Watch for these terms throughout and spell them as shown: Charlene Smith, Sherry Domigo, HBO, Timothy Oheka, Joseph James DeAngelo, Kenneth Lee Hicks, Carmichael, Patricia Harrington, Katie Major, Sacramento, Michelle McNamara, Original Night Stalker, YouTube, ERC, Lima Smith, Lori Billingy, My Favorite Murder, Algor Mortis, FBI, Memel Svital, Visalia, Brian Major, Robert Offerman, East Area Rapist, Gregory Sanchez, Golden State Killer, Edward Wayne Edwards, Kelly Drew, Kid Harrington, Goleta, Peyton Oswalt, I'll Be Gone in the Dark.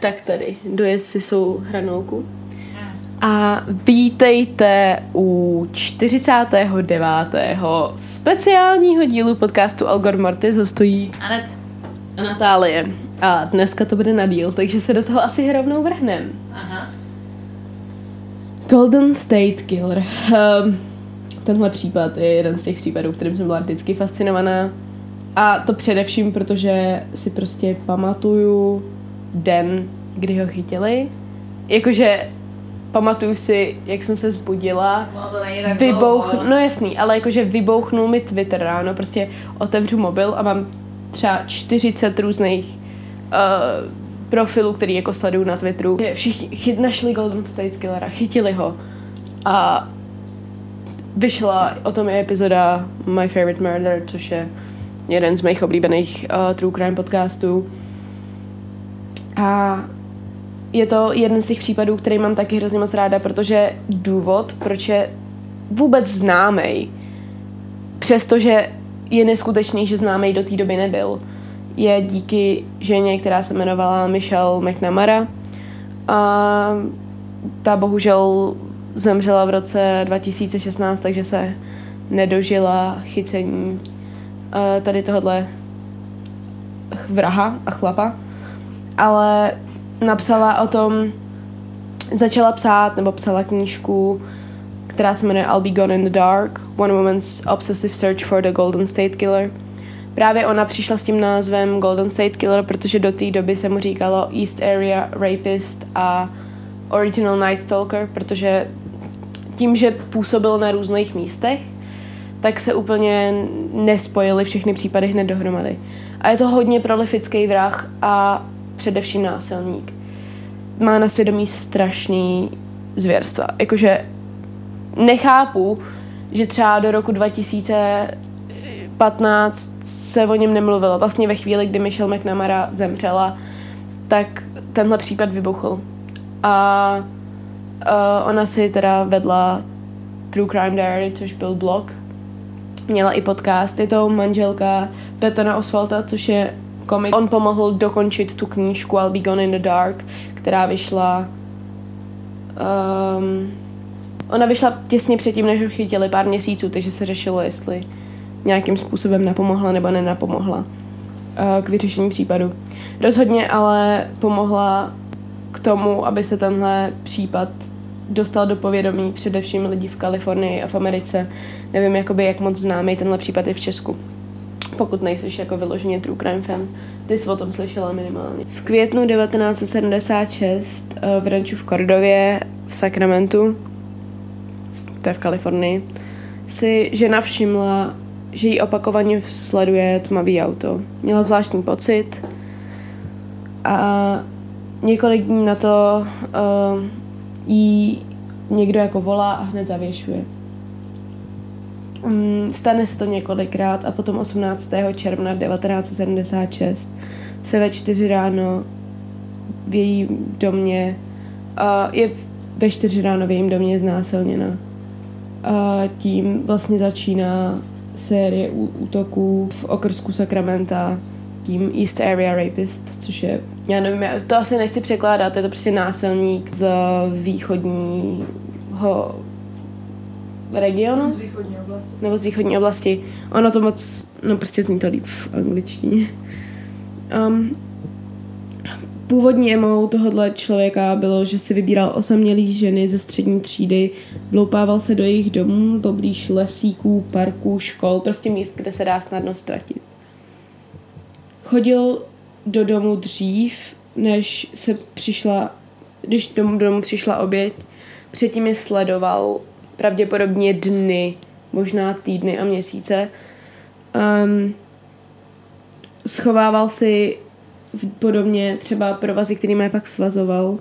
Tak tady, dojezd si svou hranolku. A vítejte u 49. speciálního dílu podcastu Algor Mortis. Hostují Anet a Natálie. A dneska to bude na díl, takže se do toho asi rovnou vrhneme. Golden State Killer. Tenhle případ je jeden z těch případů, kterým jsem byla vždycky fascinovaná. A to především, protože si prostě pamatuju den, kdy ho chytili. Jakože pamatuju si, jak jsem se zbudila. No jasný, ale jakože vybouchnul mi Twitter ráno. Prostě otevřu mobil a mám třeba 40 různých profilů, který jako sleduju na Twitteru. Všichni našli Golden State Killera, chytili ho. A vyšla o tom je epizoda My Favorite Murder, což je jeden z mých oblíbených true crime podcastů. A je to jeden z těch případů, který mám taky hrozně moc ráda, protože důvod, proč je vůbec známý, přestože je neskutečný, že známý do té doby nebyl, je díky ženě, která se jmenovala Michelle McNamara. A ta bohužel zemřela v roce 2016, takže se nedožila chycení tady tohohle vraha a chlapa. Ale napsala o tom, začala psát, nebo psala knížku, která se jmenuje I'll Be Gone in the Dark, One Woman's Obsessive Search for the Golden State Killer. Právě ona přišla s tím názvem Golden State Killer, protože do té doby se mu říkalo East Area Rapist a Original Night Stalker, protože tím, že působil na různých místech, tak se úplně nespojily všechny případy hned dohromady. A je to hodně prolifický vrah a především násilník. Má na svědomí strašný zvěrstva. Jakože nechápu, že třeba do roku 2015 se o něm nemluvilo. Vlastně ve chvíli, kdy Michelle McNamara zemřela, tak tenhle případ vybuchl. A ona si teda vedla True Crime Diary, což byl blog. Měla i podcast. Je to manželka Peytona Oswalta, což je komik. On pomohl dokončit tu knížku I'll Be Gone in the Dark, která vyšla... Ona vyšla těsně předtím, než ho chytili, pár měsíců, takže se řešilo, jestli nějakým způsobem napomohla nebo nenapomohla k vyřešení případu. Rozhodně ale pomohla k tomu, aby se tenhle případ dostal do povědomí především lidí v Kalifornii a v Americe. Nevím, jakoby, jak moc známý tenhle případ je v Česku. Pokud nejseš jako vyloženě true crime fan, ty jsi o tom slyšela minimálně. V květnu 1976 v ranču v Cordově v Sacramentu, to je v Kalifornii, si žena všimla, že jí opakovaně sleduje tmavý auto. Měla zvláštní pocit a několik dní na to jí někdo jako volá a hned zavěšuje. Stane se to několikrát a potom 18. června 1976 se ve 4 ráno v jejím domě je ve 4 ráno v jejím domě znásilněna. Tím vlastně začíná série útoků v okrsku Sacramento tím East Area Rapist, což je, já nevím, já to asi nechci překládat, je to prostě násilník z východního regionu? Nebo z východní oblasti. Ono to moc, no prostě zní to líp v angličtině. Původní emou tohohle člověka bylo, že si vybíral osamělý ženy ze střední třídy, vloupával se do jejich domů, poblíž lesíků, parků, škol, prostě míst, kde se dá snadno ztratit. Chodil do domu dřív, než se přišla, když do domu přišla oběť, předtím je sledoval pravděpodobně dny, možná týdny a měsíce. Schovával si podobně třeba provazy, kterými je pak svazoval.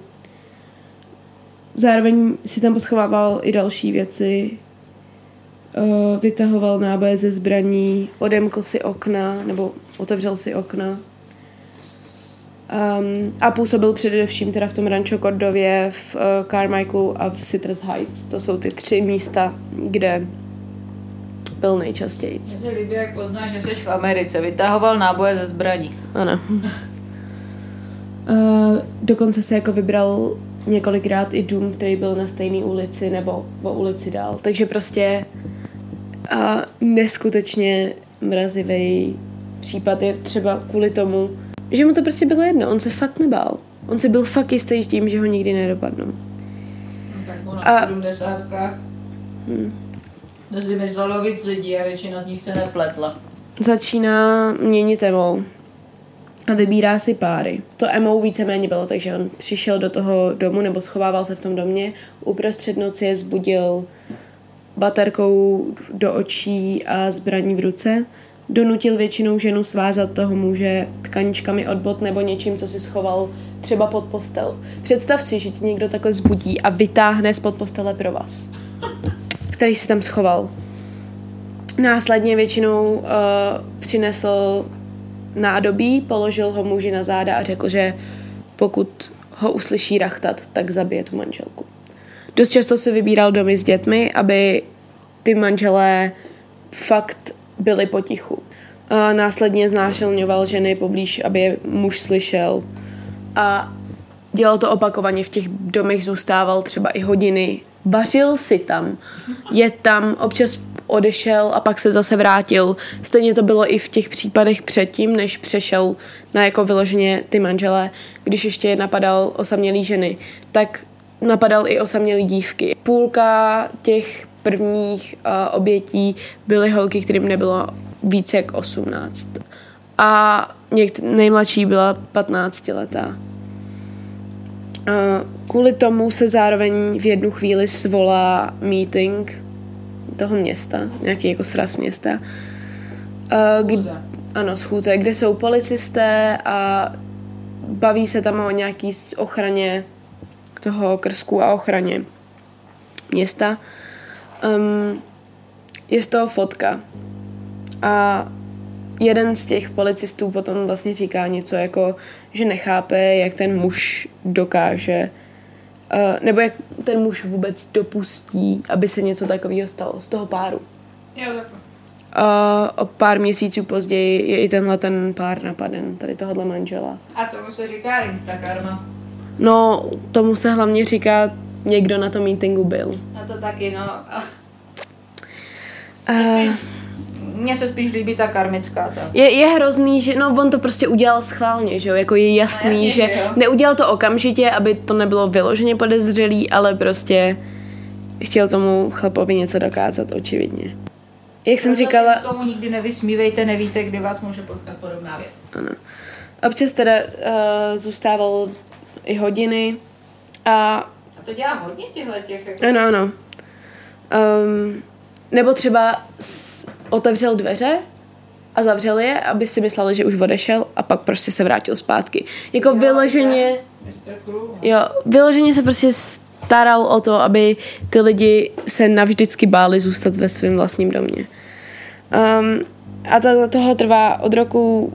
Zároveň si tam poschovával i další věci. Vytahoval náboje ze zbraní, odemkl si okna, nebo otevřel si okna. A působil především teda v tom Rancho Cordově, v Carmichaelu a v Citrus Heights. To jsou ty 3 místa, kde byl nejčastěji. Mně se líbí, jak poznáš, že jsi v Americe. Vytahoval náboje ze zbraní. Ano. Dokonce se jako vybral několikrát i dům, který byl na stejné ulici nebo po ulici dál. Takže prostě neskutečně mrazivý případ je třeba kvůli tomu, že mu to prostě bylo jedno. On se fakt nebál. On se byl fakt jistý tím, že ho nikdy nedopadnou. No, tak po na 70kách to si myslelo víc lidí a většina z nich se nepletla. Začíná měnit emou a vybírá si páry. To emou víceméně bylo, takže on přišel do toho domu nebo schovával se v tom domě. Uprostřed noci je zbudil baterkou do očí a zbraní v ruce. Donutil většinou ženu svázat toho muže tkaničkami od bot nebo něčím, co si schoval třeba pod postel. Představ si, že ti někdo takhle zbudí a vytáhne spod postele provaz, který si tam schoval. Následně většinou přinesl nádobí, položil ho muži na záda a řekl, že pokud ho uslyší rachtat, tak zabije tu manželku. Dost často se vybíral domy s dětmi, aby ty manželé fakt byli potichu. A následně znásilňoval ženy poblíž, aby je muž slyšel. A dělal to opakovaně, v těch domech zůstával třeba i hodiny. Vařil si tam, je tam, občas odešel a pak se zase vrátil. Stejně to bylo i v těch případech předtím, než přešel na jako vyloženě ty manželé. Když ještě napadal osamělý ženy, tak napadal i osamělý dívky. Půlka těch prvních obětí byly holky, kterým nebylo více jak 18. A nejmladší byla 15letá. Kvůli tomu se zároveň v jednu chvíli svolá meeting toho města, nějaký jako sraz města. Schůze, kde jsou policisté a baví se tam o nějaký ochraně toho krsku a ochraně města. Je z toho fotka. A jeden z těch policistů potom vlastně říká něco jako, že nechápe, jak ten muž dokáže, nebo jak ten muž vůbec dopustí, aby se něco takového stalo z toho páru. Jo, takhle. O pár měsíců později je i tenhle ten pár napaden, tady tohohle manžela. A tomu se říká instakarma. No, tomu se hlavně říká, někdo na tom meetingu byl. A to taky, no. Mně se spíš líbí ta karmická. Je hrozný, že no, on to prostě udělal schválně, že jo? Jako je jasný, no, jasně, že jo. Neudělal to okamžitě, aby to nebylo vyloženě podezřelý, ale prostě chtěl tomu chlapovi něco dokázat, očividně. Jak jsem říkala... Tomu nikdy nevysmívejte, nevíte, kdy vás může potkat podobná věc. Ano. Občas teda zůstával i hodiny a to dělá hodně těch. Ano. Nebo třeba otevřel dveře a zavřel je, aby si mysleli, že už odešel a pak prostě se vrátil zpátky. Jako vyloženě se prostě staral o to, aby ty lidi se navždycky báli zůstat ve svém vlastním domě. A tohle trvá od roku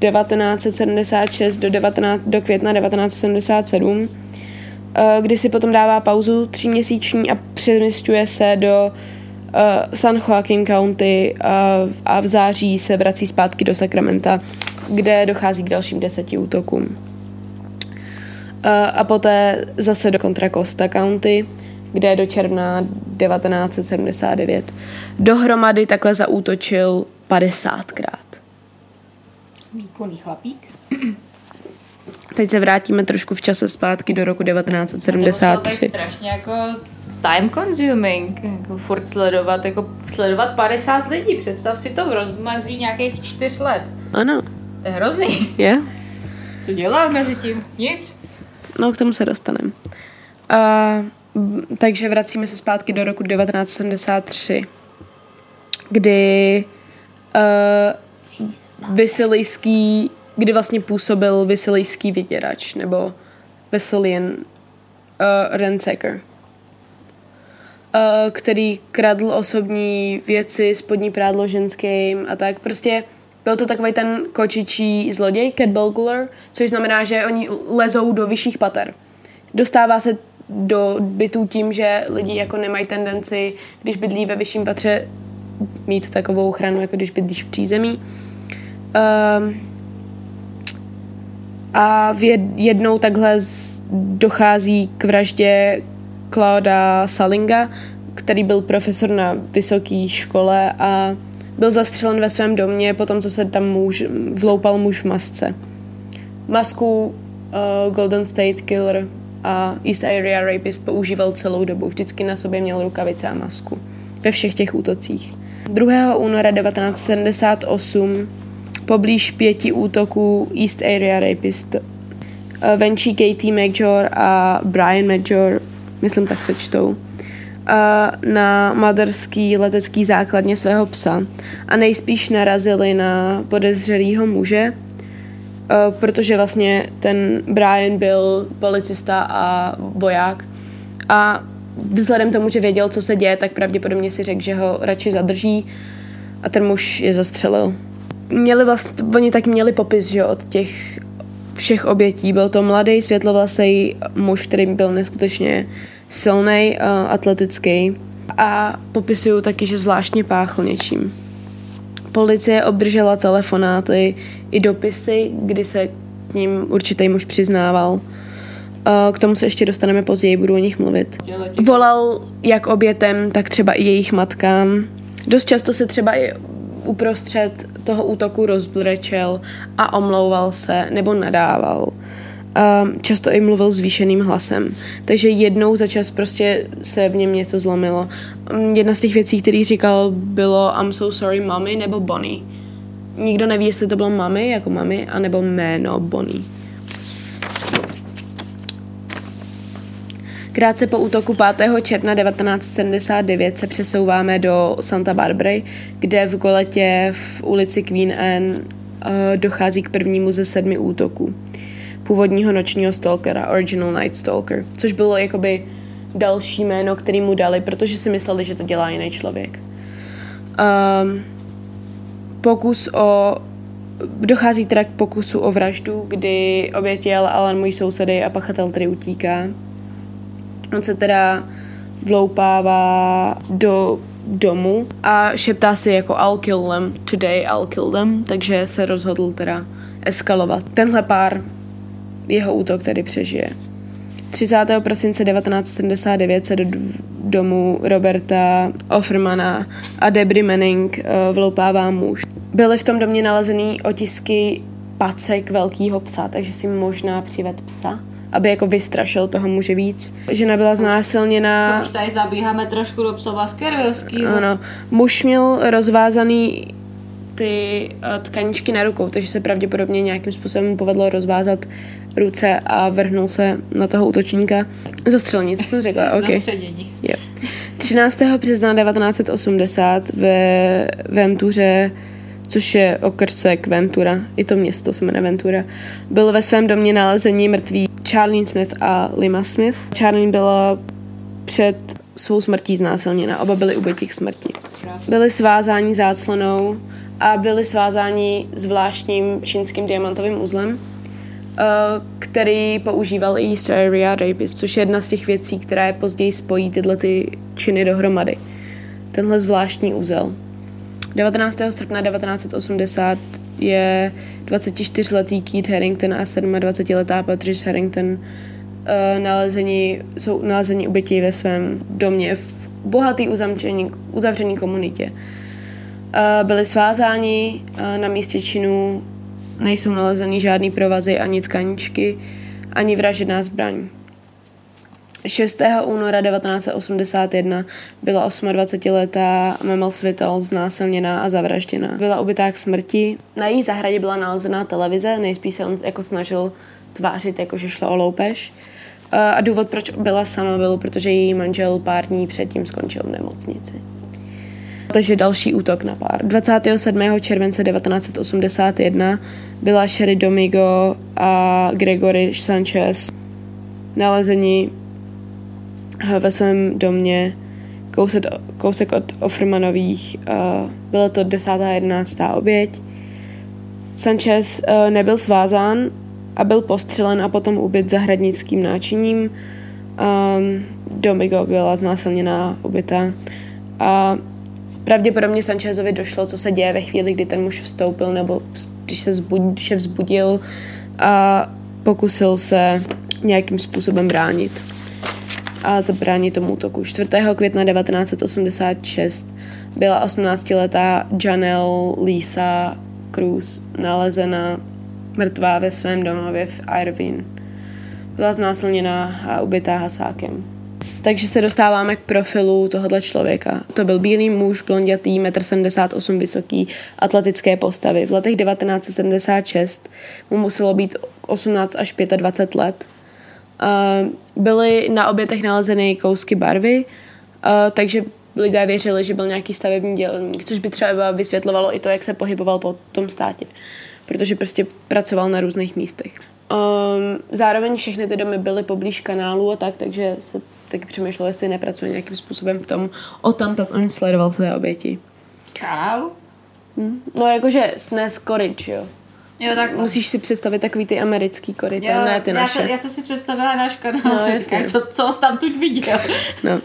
1976 do května 1977, kdy si potom dává pauzu 3měsíční a přemísťuje se do San Joaquin County a v září se vrací zpátky do Sacramenta, kde dochází k dalším 10 útokům. A poté zase do Contra Costa County, kde do června 1979. Dohromady takhle zaútočil 50krát. Výkonný chlapík. Teď se vrátíme trošku v čase zpátky do roku 1973. To bylo strašně jako time consuming, jako furt sledovat 50 lidí, představ si to v rozmazí nějakých 4 let. Ano. To je hrozný. Je. Co dělal mezi tím? Nic. No, k tomu se dostaneme. Takže vracíme se zpátky do roku 1973, kdy vlastně působil veselýský vyděrač, nebo Wesleyan Ransacker, který kradl osobní věci, spodní prádlo ženským a tak. Prostě byl to takový ten kočičí zloděj, cat burglar, což znamená, že oni lezou do vyšších pater. Dostává se do bytů tím, že lidi jako nemají tendenci, když bydlí ve vyšším patře, mít takovou ochranu, jako když bydlíš v přízemí. A jednou takhle dochází k vraždě Clauda Salinga, který byl profesor na vysoké škole a byl zastřelen ve svém domě potom, co se tam vloupal muž v masce. Masku Golden State Killer a East Area Rapist používal celou dobu. Vždycky na sobě měl rukavice a masku. Ve všech těch útocích. 2. února 1978 poblíž 5 útoků East Area Rapist venčí Katie Major a Brian Major, myslím, tak se čtou, na maderský letecký základně svého psa a nejspíš narazili na podezřelýho muže, protože vlastně ten Brian byl policista a voják a vzhledem tomu, že věděl, co se děje, tak pravděpodobně si řekl, že ho radši zadrží a ten muž je zastřelil. Oni tak měli popis, že od těch všech obětí. Byl to mladý, světlovlasej muž, který byl neskutečně silný, atletický a popisují taky, že zvláštně páchl něčím. Policie obdržela telefonáty i dopisy, kdy se k ním určitý muž přiznával. K tomu se ještě dostaneme později, budu o nich mluvit. Volal jak obětem, tak třeba i jejich matkám. Dost často se třeba i uprostřed toho útoku rozbrečel a omlouval se nebo nadával. Často i mluvil zvýšeným hlasem. Takže jednou za čas prostě se v něm něco zlomilo. Jedna z těch věcí, který říkal, bylo I'm so sorry, mommy, nebo Bonnie. Nikdo neví, jestli to bylo mommy, jako mami, anebo jméno Bonnie. Krátce po útoku 5. června 1979 se přesouváme do Santa Barbary, kde v Goletě v ulici Queen Anne dochází k prvnímu ze 7 útoků původního nočního stalkera, Original Night Stalker, což bylo jakoby další jméno, který mu dali, protože si mysleli, že to dělá jiný člověk. Dochází teda k pokusu o vraždu, kdy obětěl alarmují sousedy a pachatel tedy utíká. On se teda vloupává do domu a šeptá si jako I'll kill them, today I'll kill them, takže se rozhodl teda eskalovat. Tenhle pár jeho útok tedy přežije. 30. prosince 1979 se do domu Roberta Offermana a Debry Manning vloupává muž. Byly v tom domě nalezený otisky pacek velkýho psa, takže si možná přivedl psa, aby jako vystrašil toho muže víc. Žena byla znásilněná. Už tady zabíháme trošku do psova Skervilskýho. Ano. Muž měl rozvázaný ty tkaníčky na rukou, takže se pravděpodobně nějakým způsobem povedlo rozvázat ruce a vrhnul se na toho útočníka. Zastřelení, co jsem řekla. Okay. Zastřelení. Yeah. 13. března 1980 ve Ventuře, což je okrsek Ventura, i to město se jmenuje Ventura, byl ve svém domě nalezení mrtví Charlene Smith a Lima Smith. Charlene byla před svou smrtí znásilněna, oba byli oběti k smrti. Byli svázáni záclonou a byli svázáni zvláštním čínským diamantovým uzlem, který používal East Area Rapist, což je jedna z těch věcí, která je později spojí tyhle ty činy dohromady. Tenhle zvláštní uzel. 19. srpna 1980 je 24-letý Kid Harrington a 27-letá Patricia Harrington nalezeni oběti ve svém domě v bohatý uzavřený komunitě. Byli svázáni na místě činu, nejsou nalezeny žádný provazy, ani tkaníčky, ani vražedná zbraň. 6. února 1981 byla 28-letá Memel Svital znásilněná a zavražděná. Byla ubytá k smrti. Na její zahradě byla nalezená televize, nejspíš se on jako snažil tvářit, jako že šlo o loupež. A důvod, proč byla sama, byl, protože její manžel pár dní předtím skončil v nemocnici. Takže další útok na pár. 27. července 1981 byla Sherry Domigo a Gregory Sanchez nalezeni ve svém domě kousek od Offermanových. Byla to 10. a 11. oběť. Sanchez nebyl svázán a byl postřelen a potom ubyt zahradnickým náčiním. Domigo byla znásilněná, ubytá. A pravděpodobně Sanchezovi došlo, co se děje ve chvíli, kdy ten muž vstoupil nebo když se vzbudil a pokusil se nějakým způsobem bránit a zabránit tomu útoku. 4. května 1986 byla 18-letá Janelle Lisa Cruz nalezena mrtvá ve svém domově v Irvine. Byla znásilněná a ubitá hasákem. Takže se dostáváme k profilu tohoto člověka. To byl bílý muž, blondětý, 1,78 m vysoký, atletické postavy. V letech 1976 mu muselo být 18 až 25 let. Byly na obětech nalezeny kousky barvy, takže lidé věřili, že byl nějaký stavební dělník, což by třeba vysvětlovalo i to, jak se pohyboval po tom státě, protože prostě pracoval na různých místech. Zároveň všechny ty domy byly poblíž kanálu a tak, takže se taky přemýšlelo, jestli nepracuje nějakým způsobem v tom. Odtamtud on sledoval své oběti. Z kanálu? No jakože snes koryč, jo. Jo, tak musíš si představit takový ty americký koryta, ne ty naše. Já jsem si představila náš kanál, no, říkám, co tam tuď viděl. No.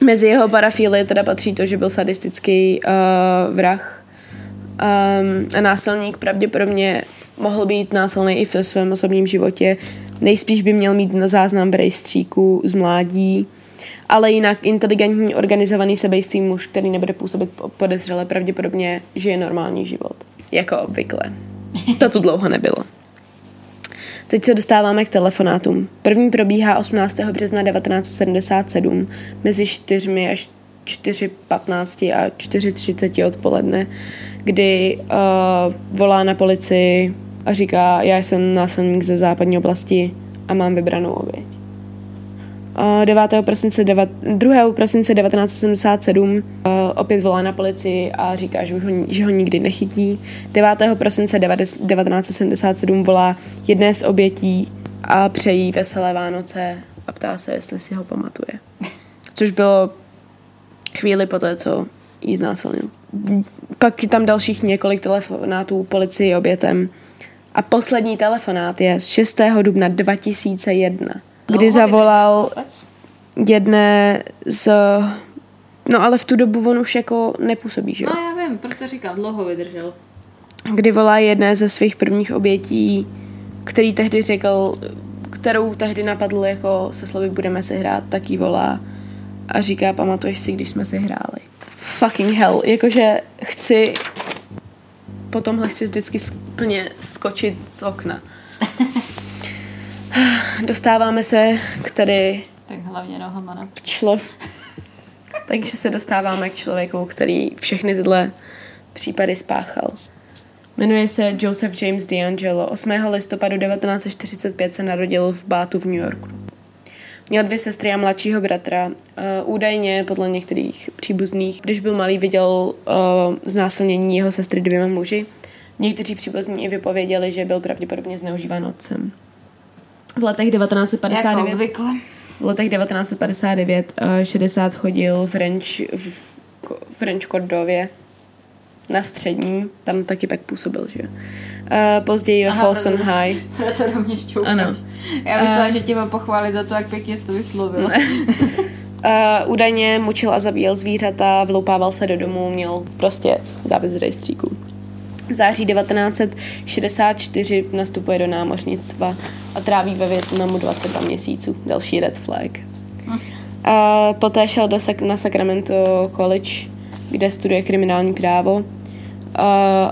Mezi jeho parafíly teda patří to, že byl sadistický vrah a násilník. Pravděpodobně mohl být násilný i ve svém osobním životě. Nejspíš by měl mít na záznam v rejstříku z mládí, ale jinak inteligentní, organizovaný sebejistý muž, který nebude působit podezřele, pravděpodobně žije normální život. Jako obvykle. To tu dlouho nebylo. Teď se dostáváme k telefonátům. První probíhá 18. března 1977 mezi 4 až 4:15 a 4:30 odpoledne, kdy volá na policii a říká, já jsem násilník ze západní oblasti a mám vybranou oběť. 2. prosince 1977 opět volá na policii a říká, že ho nikdy nechytí. 9. prosince 1977 volá jedné z obětí a přejí veselé Vánoce a ptá se, jestli si ho pamatuje. Což bylo chvíli poté, co jí znásilnil. Pak je tam dalších několik telefonátů policii obětem. A poslední telefonát je z 6. dubna 2001. Kdy zavolal jedné z... No ale v tu dobu on už jako nepůsobí, že jo? No já vím, proto říkám, dlouho vydržel. Kdy volá jedné ze svých prvních obětí, kterou tehdy napadl jako se slovy budeme si hrát, tak jí volá a říká, pamatuješ si, když jsme si hráli. Fucking hell, jakože chci vždycky plně skočit z okna. Dostáváme se k tady... Tak hlavně nohama. Takže se dostáváme k člověku, který všechny tyhle případy spáchal. Jmenuje se Joseph James DeAngelo. 8. listopadu 1945 se narodil v Bátu v New Yorku. Měl 2 sestry a mladšího bratra. Údajně, podle některých příbuzných, když byl malý, viděl znásilnění jeho sestry 2 muži. Někteří příbuzní i vypověděli, že byl pravděpodobně zneužíván otcem. V letech 1959 60 chodil v French Cordově na střední, tam taky pak působil, že jo. Později ve Folsom High. Proto do mě šťoukáš. Ano. Já myslela, že tě mám pochválit za to, jak pěkně jsi to vyslovil. Údajně mučil a zabíjel zvířata, vloupával se do domu, měl prostě zápis z rejstříku. V září 1964 nastupuje do námořnictva a tráví ve Vietnamu 22 měsíců. Další red flag. A poté šel na Sacramento College, kde studuje kriminální právo.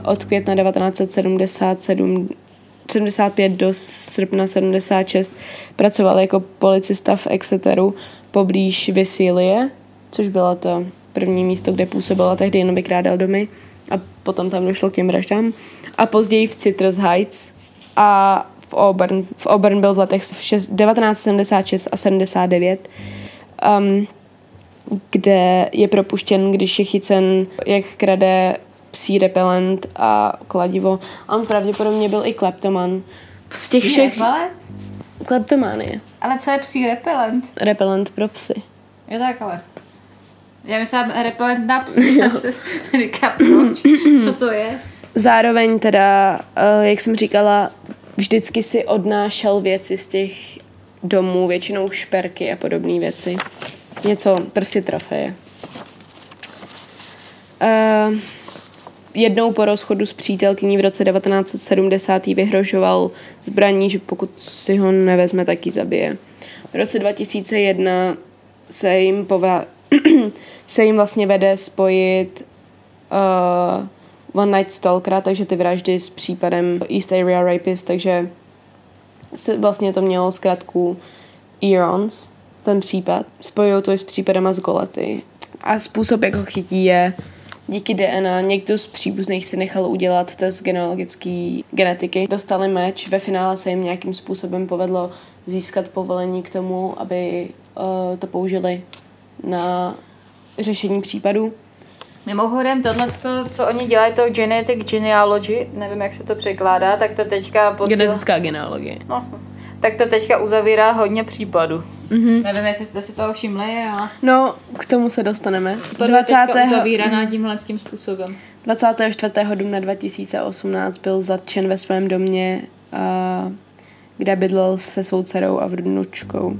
Od května 1975 do srpna 1976 pracoval jako policista v Exeteru poblíž Visalie, což bylo to první místo, kde působil a tehdy jenom vykrádal domy. A potom tam došlo k těm vraždám. A později v Citrus Heights a v Auburn. V Auburn byl v letech 1976 a 79, kde je propuštěn, když je chycen, jak krade psí repelent a kladivo. On pravděpodobně byl i kleptoman. Z těch všech... Kleptomanie. Ale co je psí repelent? Repelent pro psy. Je tak ale... Já myslím, repelent na psy, já se říká, proč, co to je. Zároveň teda, jak jsem říkala, vždycky si odnášel věci z těch domů, většinou šperky a podobné věci. Něco, prostě trofeje. jednou po rozchodu s přítelkyní v roce 1970 vyhrožoval zbraní, že pokud si ho nevezme, tak ji zabije. V roce 2001 se jim vlastně vede spojit One Night Stalkera, takže ty vraždy s případem East Area Rapist, takže se vlastně to mělo zkrátku Earons, ten případ. Spojují to i s případem a z Golety. A způsob, jak ho chytí, je díky DNA. Někdo z příbuzných si nechal udělat test genealogické genetiky. Dostali meč, ve finále se jim nějakým způsobem povedlo získat povolení k tomu, aby to použili na řešení případů. Mimochodem, tohle, co oni dělají, to genetic genealogy, nevím, jak se to překládá, tak to teďka genetická genealogie. No, tak to teďka uzavírá hodně případů. Mm-hmm. Nevím, jestli jste si toho všimli, ale... No, k tomu se dostaneme. To 20. teďka uzavíraná tímhle s tím způsobem. 24. dubna 2018 byl zatčen ve svém domě, kde bydlel se svou dcerou a vnučkou.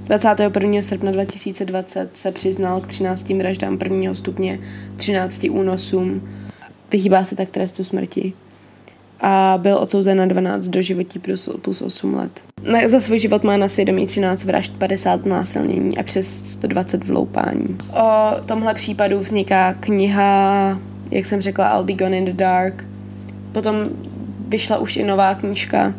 21. srpna 2020 se přiznal k 13 vraždám prvního stupně, 13 únosům. Vyhýbá se tak trestu smrti. A byl odsouzen na 12 doživotí plus 8 let. Za svůj život má na svědomí 13 vražd, 50 násilnění a přes 120 vloupání. O tomhle případu vzniká kniha, jak jsem řekla, I'll Be Gone in the Dark. Potom vyšla už i nová knížka.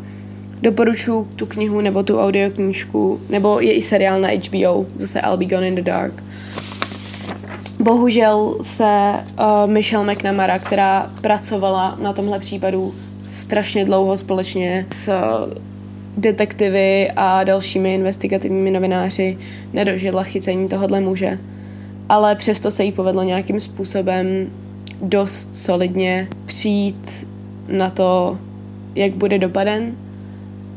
Doporučuji tu knihu nebo tu audioknížku, nebo je i seriál na HBO, zase I'll Be Gone in the Dark. Bohužel se Michelle McNamara, která pracovala na tomhle případu strašně dlouho společně s detektivy a dalšími investigativními novináři, nedožila chycení tohohle muže. Ale přesto se jí povedlo nějakým způsobem dost solidně přijít na to, jak bude dopaden.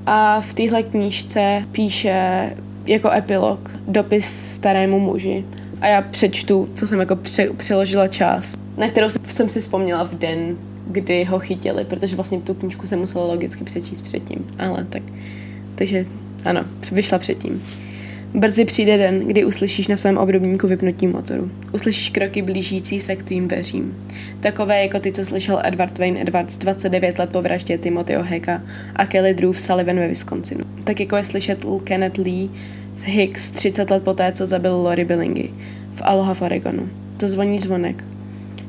A v téhle knížce píše jako epilog dopis starému muži. A já přečtu, co jsem jako přeložila část, na kterou jsem si vzpomněla v den, kdy ho chytili, protože vlastně tu knížku jsem musela logicky přečíst předtím. Ale tak, takže ano, vyšla předtím. Brzy přijde den, kdy uslyšíš na svém obrubníku vypnutí motoru. Uslyšíš kroky blížící se k tvým dveřím. Takové jako ty, co slyšel Edward Wayne Edwards 29 let po vraždě Timothy Oheka a Kelly Drew v Sullivan ve Wisconsinu. Tak jako je slyšet Kenneth Lee Hicks 30 let poté, co zabil Lori Billingy v Aloha v Oregonu. To zvoní zvonek.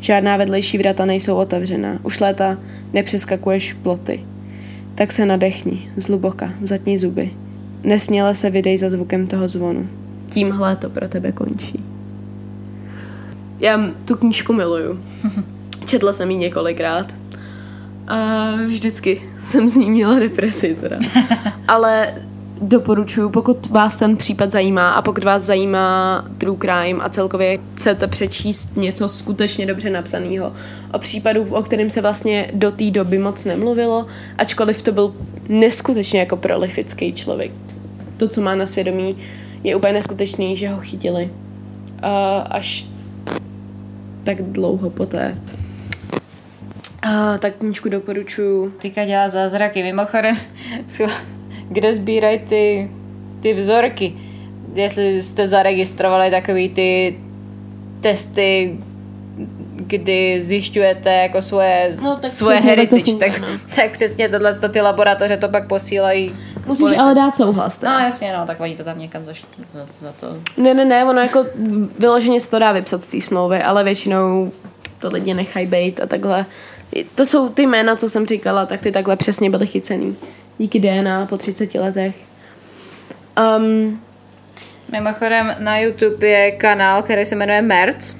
Žádná vedlejší vrata nejsou otevřená. Už léta nepřeskakuješ ploty. Tak se nadechni, zhluboka, zatni zuby. Nesměle se vydej za zvukem toho zvonu. Tímhle to pro tebe končí. Já tu knížku miluju. Četla jsem ji několikrát. A vždycky jsem z ní měla depresi teda. Ale doporučuji, pokud vás ten případ zajímá a pokud vás zajímá true crime a celkově chcete přečíst něco skutečně dobře napsaného o případu, o kterém se vlastně do té doby moc nemluvilo, ačkoliv to byl neskutečně jako prolifický člověk. To, co má na svědomí, je úplně neskutečný, že ho chytili až tak dlouho poté. Tak knížku doporučuji. Týka dělá zázraky, mimochodem. Kde sbírají ty vzorky? Jestli jste zaregistrovali takový ty testy, kdy zjišťujete jako svoje heritage, tak přesně tohle ty laboratoře to pak posílají. Musíš ale dát souhlas. Teda. No jasně, tak oni to tam někam za to. Ne, ono jako vyloženě se to dá vypsat z té smlouvy, ale většinou to lidi nechají bejt a takhle. To jsou ty jména, co jsem říkala, tak ty takhle přesně byly chycený. Díky DNA po 30 letech. Mimochodem na YouTube je kanál, který se jmenuje Merc.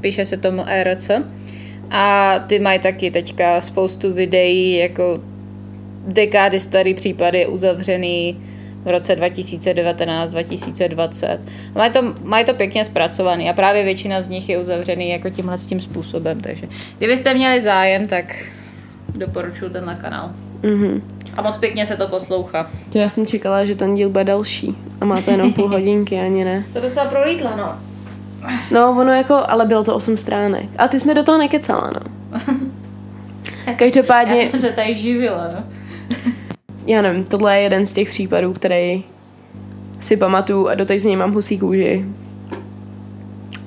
Píše se tomu ERC. A ty mají taky teďka spoustu videí, jako dekády starý případy uzavřený v roce 2019, 2020. Mají to pěkně zpracovaný a právě většina z nich je uzavřený jako tímhle s tím způsobem. Takže kdybyste měli zájem, tak doporučuji tenhle kanál. Mm-hmm. A moc pěkně se to poslouchá. To já jsem čekala, že ten díl bude delší a má to jenom půl hodinky, ani ne. To docela prolítla, no. No, ono jako, ale bylo to 8 stránek. A ty jsi mi do toho nekecala, no. Každopádně... Já jsem se tady živila, no. Já nevím, tohle je jeden z těch případů, který si pamatuju a doteď z něj mám husí kůži.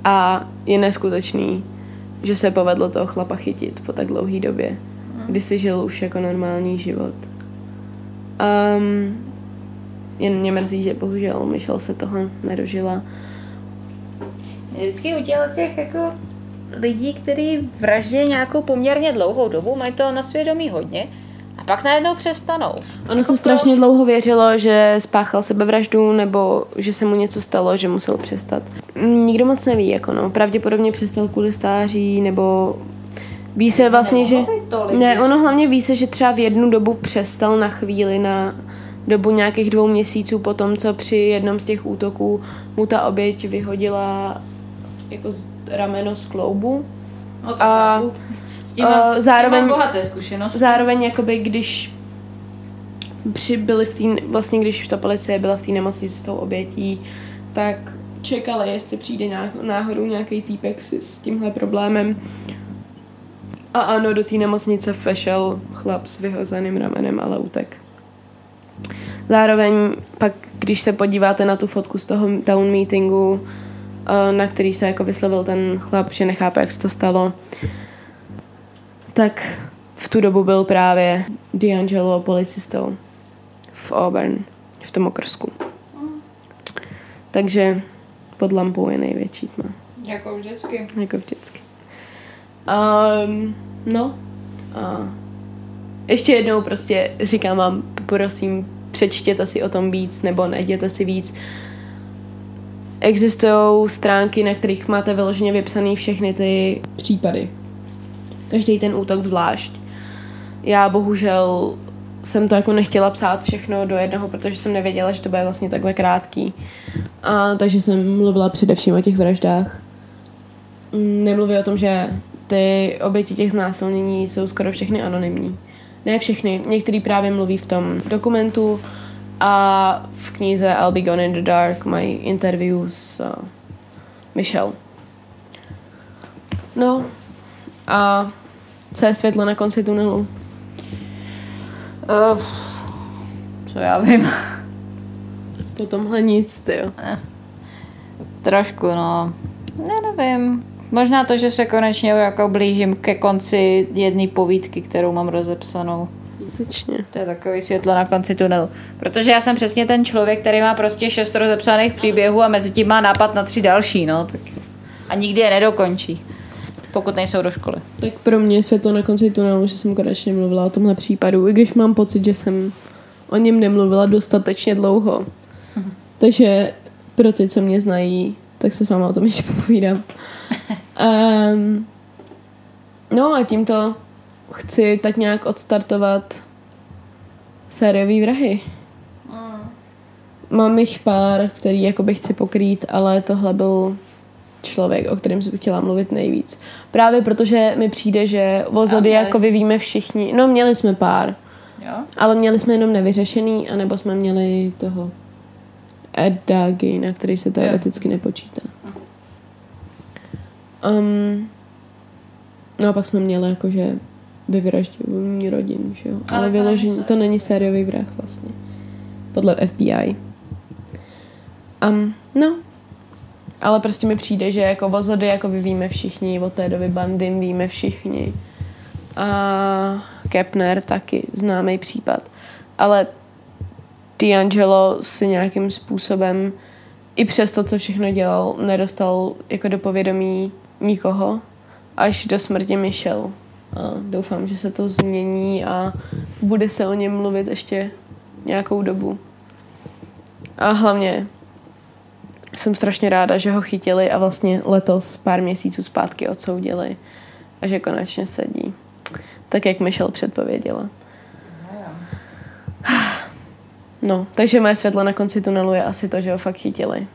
A je neskutečný, že se povedlo toho chlapa chytit po tak dlouhý době, kdy si žil už jako normální život. Jen mě mrzí, že bohužel Michelle se toho nedožila. Vždycky u těch jako lidí, kteří vraždí nějakou poměrně dlouhou dobu, mají to na svědomí hodně a pak najednou přestanou. Ono jako se strašně dlouho věřilo, že spáchal sebevraždu nebo že se mu něco stalo, že musel přestat. Nikdo moc neví, jako no. Pravděpodobně přestal kvůli stáří nebo ví se vlastně, že... Ne, ono hlavně ví se, že třeba v jednu dobu přestal na chvíli, na dobu nějakých 2 měsíců po tom, co při jednom z těch útoků mu ta oběť vyhodila jako rameno z kloubu. A zároveň jakoby, když přibyli v té, vlastně když ta policie byla v té nemocnici s tou obětí, tak čekala, jestli přijde náhodou nějaký týpek s tímhle problémem. A ano, do té nemocnice vešel chlap s vyhozeným ramenem, ale utek. Zároveň pak, když se podíváte na tu fotku z toho town meetingu, na který se jako vyslovil ten chlap, že nechápe, jak se to stalo, tak v tu dobu byl právě DeAngelo policistou v Auburn, v tom okrsku. Takže pod lampou je největší tma. Jako vždycky. Jako vždycky. Ještě jednou prostě říkám vám, prosím, přečtěte si o tom víc nebo najděte si víc. Existují stránky, na kterých máte vyloženě vypsané všechny ty případy. Každý ten útok zvlášť. Já bohužel jsem to jako nechtěla psát všechno do jednoho, protože jsem nevěděla, že to bude vlastně takhle krátký. Takže jsem mluvila především o těch vraždách. Nemluvím o tom, že ty oběti těch znásilnění jsou skoro všechny anonymní. Ne všechny, některý právě mluví v tom dokumentu a v knize I'll Be Gone in the Dark mají interview s Michelle. No a co je světlo na konci tunelu? Co já vím. Po tomhle nic, tyjo. Trošku, no. Nevím. Možná to, že se konečně jako blížím ke konci jedné povídky, kterou mám rozepsanou. Výtečně. To je takový světlo na konci tunelu. Protože já jsem přesně ten člověk, který má prostě 6 rozepsaných příběhů a mezi tím má nápad na 3 další, no. Tak a nikdy je nedokončí. Pokud nejsou do školy. Tak pro mě je světlo na konci tunelu, že jsem konečně mluvila o tomhle případu, i když mám pocit, že jsem o něm nemluvila dostatečně dlouho. Mhm. Takže pro ty, co mě znají, tak se s váma o tom ještě popovídám. No a tímto chci tak nějak odstartovat sériový vrahy. Mám jich pár, který jakoby chci pokrýt, ale tohle byl člověk, o kterém jsem chtěla mluvit nejvíc. Právě protože mi přijde, že o Zodiakovi víme všichni. No, měli jsme pár. Jo? Ale měli jsme jenom nevyřešený, anebo jsme měli toho Eda Geina, který se teoreticky nepočítá. No a pak jsme měli jakože vyvraždění rodin, že jo? Ale vyložení, to není sériový vrah vlastně. Podle FBI. No. Ale prostě mi přijde, že jako o Zodiakovi víme všichni, od té doby Bandin víme všichni. A Kepner taky, známý případ. Ale DeAngelo si nějakým způsobem i přes to, co všechno dělal, nedostal jako do povědomí nikoho až do smrti Michelle. A doufám, že se to změní a bude se o něm mluvit ještě nějakou dobu. A hlavně jsem strašně ráda, že ho chytili a vlastně letos pár měsíců zpátky odsoudili a že konečně sedí. Tak, jak Michelle předpověděla. No, takže moje světlo na konci tunelu je asi to, že ho fakt chytili.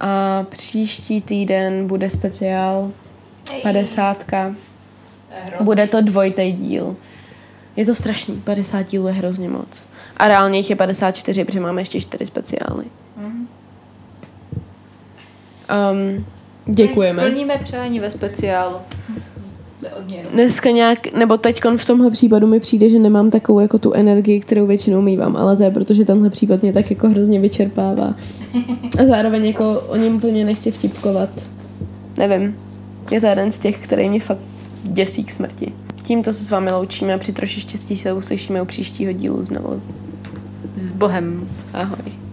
A příští týden bude speciál 50. Bude to 2. díl. Je to strašný, 50 dílů je hrozně moc. A reálně jich je 54, protože máme ještě 4 speciály. Děkujeme. Plníme přání ve speciálu. Dneska nějak, nebo teďkon v tomhle případu mi přijde, že nemám takovou jako tu energii, kterou většinou mívám, ale to je proto, že tenhle případ mě tak jako hrozně vyčerpává. A zároveň jako o něm plně nechci vtipkovat. Nevím. Je to jeden z těch, který mě fakt děsí k smrti. Tímto se s vámi loučíme a při troši štěstí se uslyšíme u příštího dílu znovu. S Bohem. Ahoj.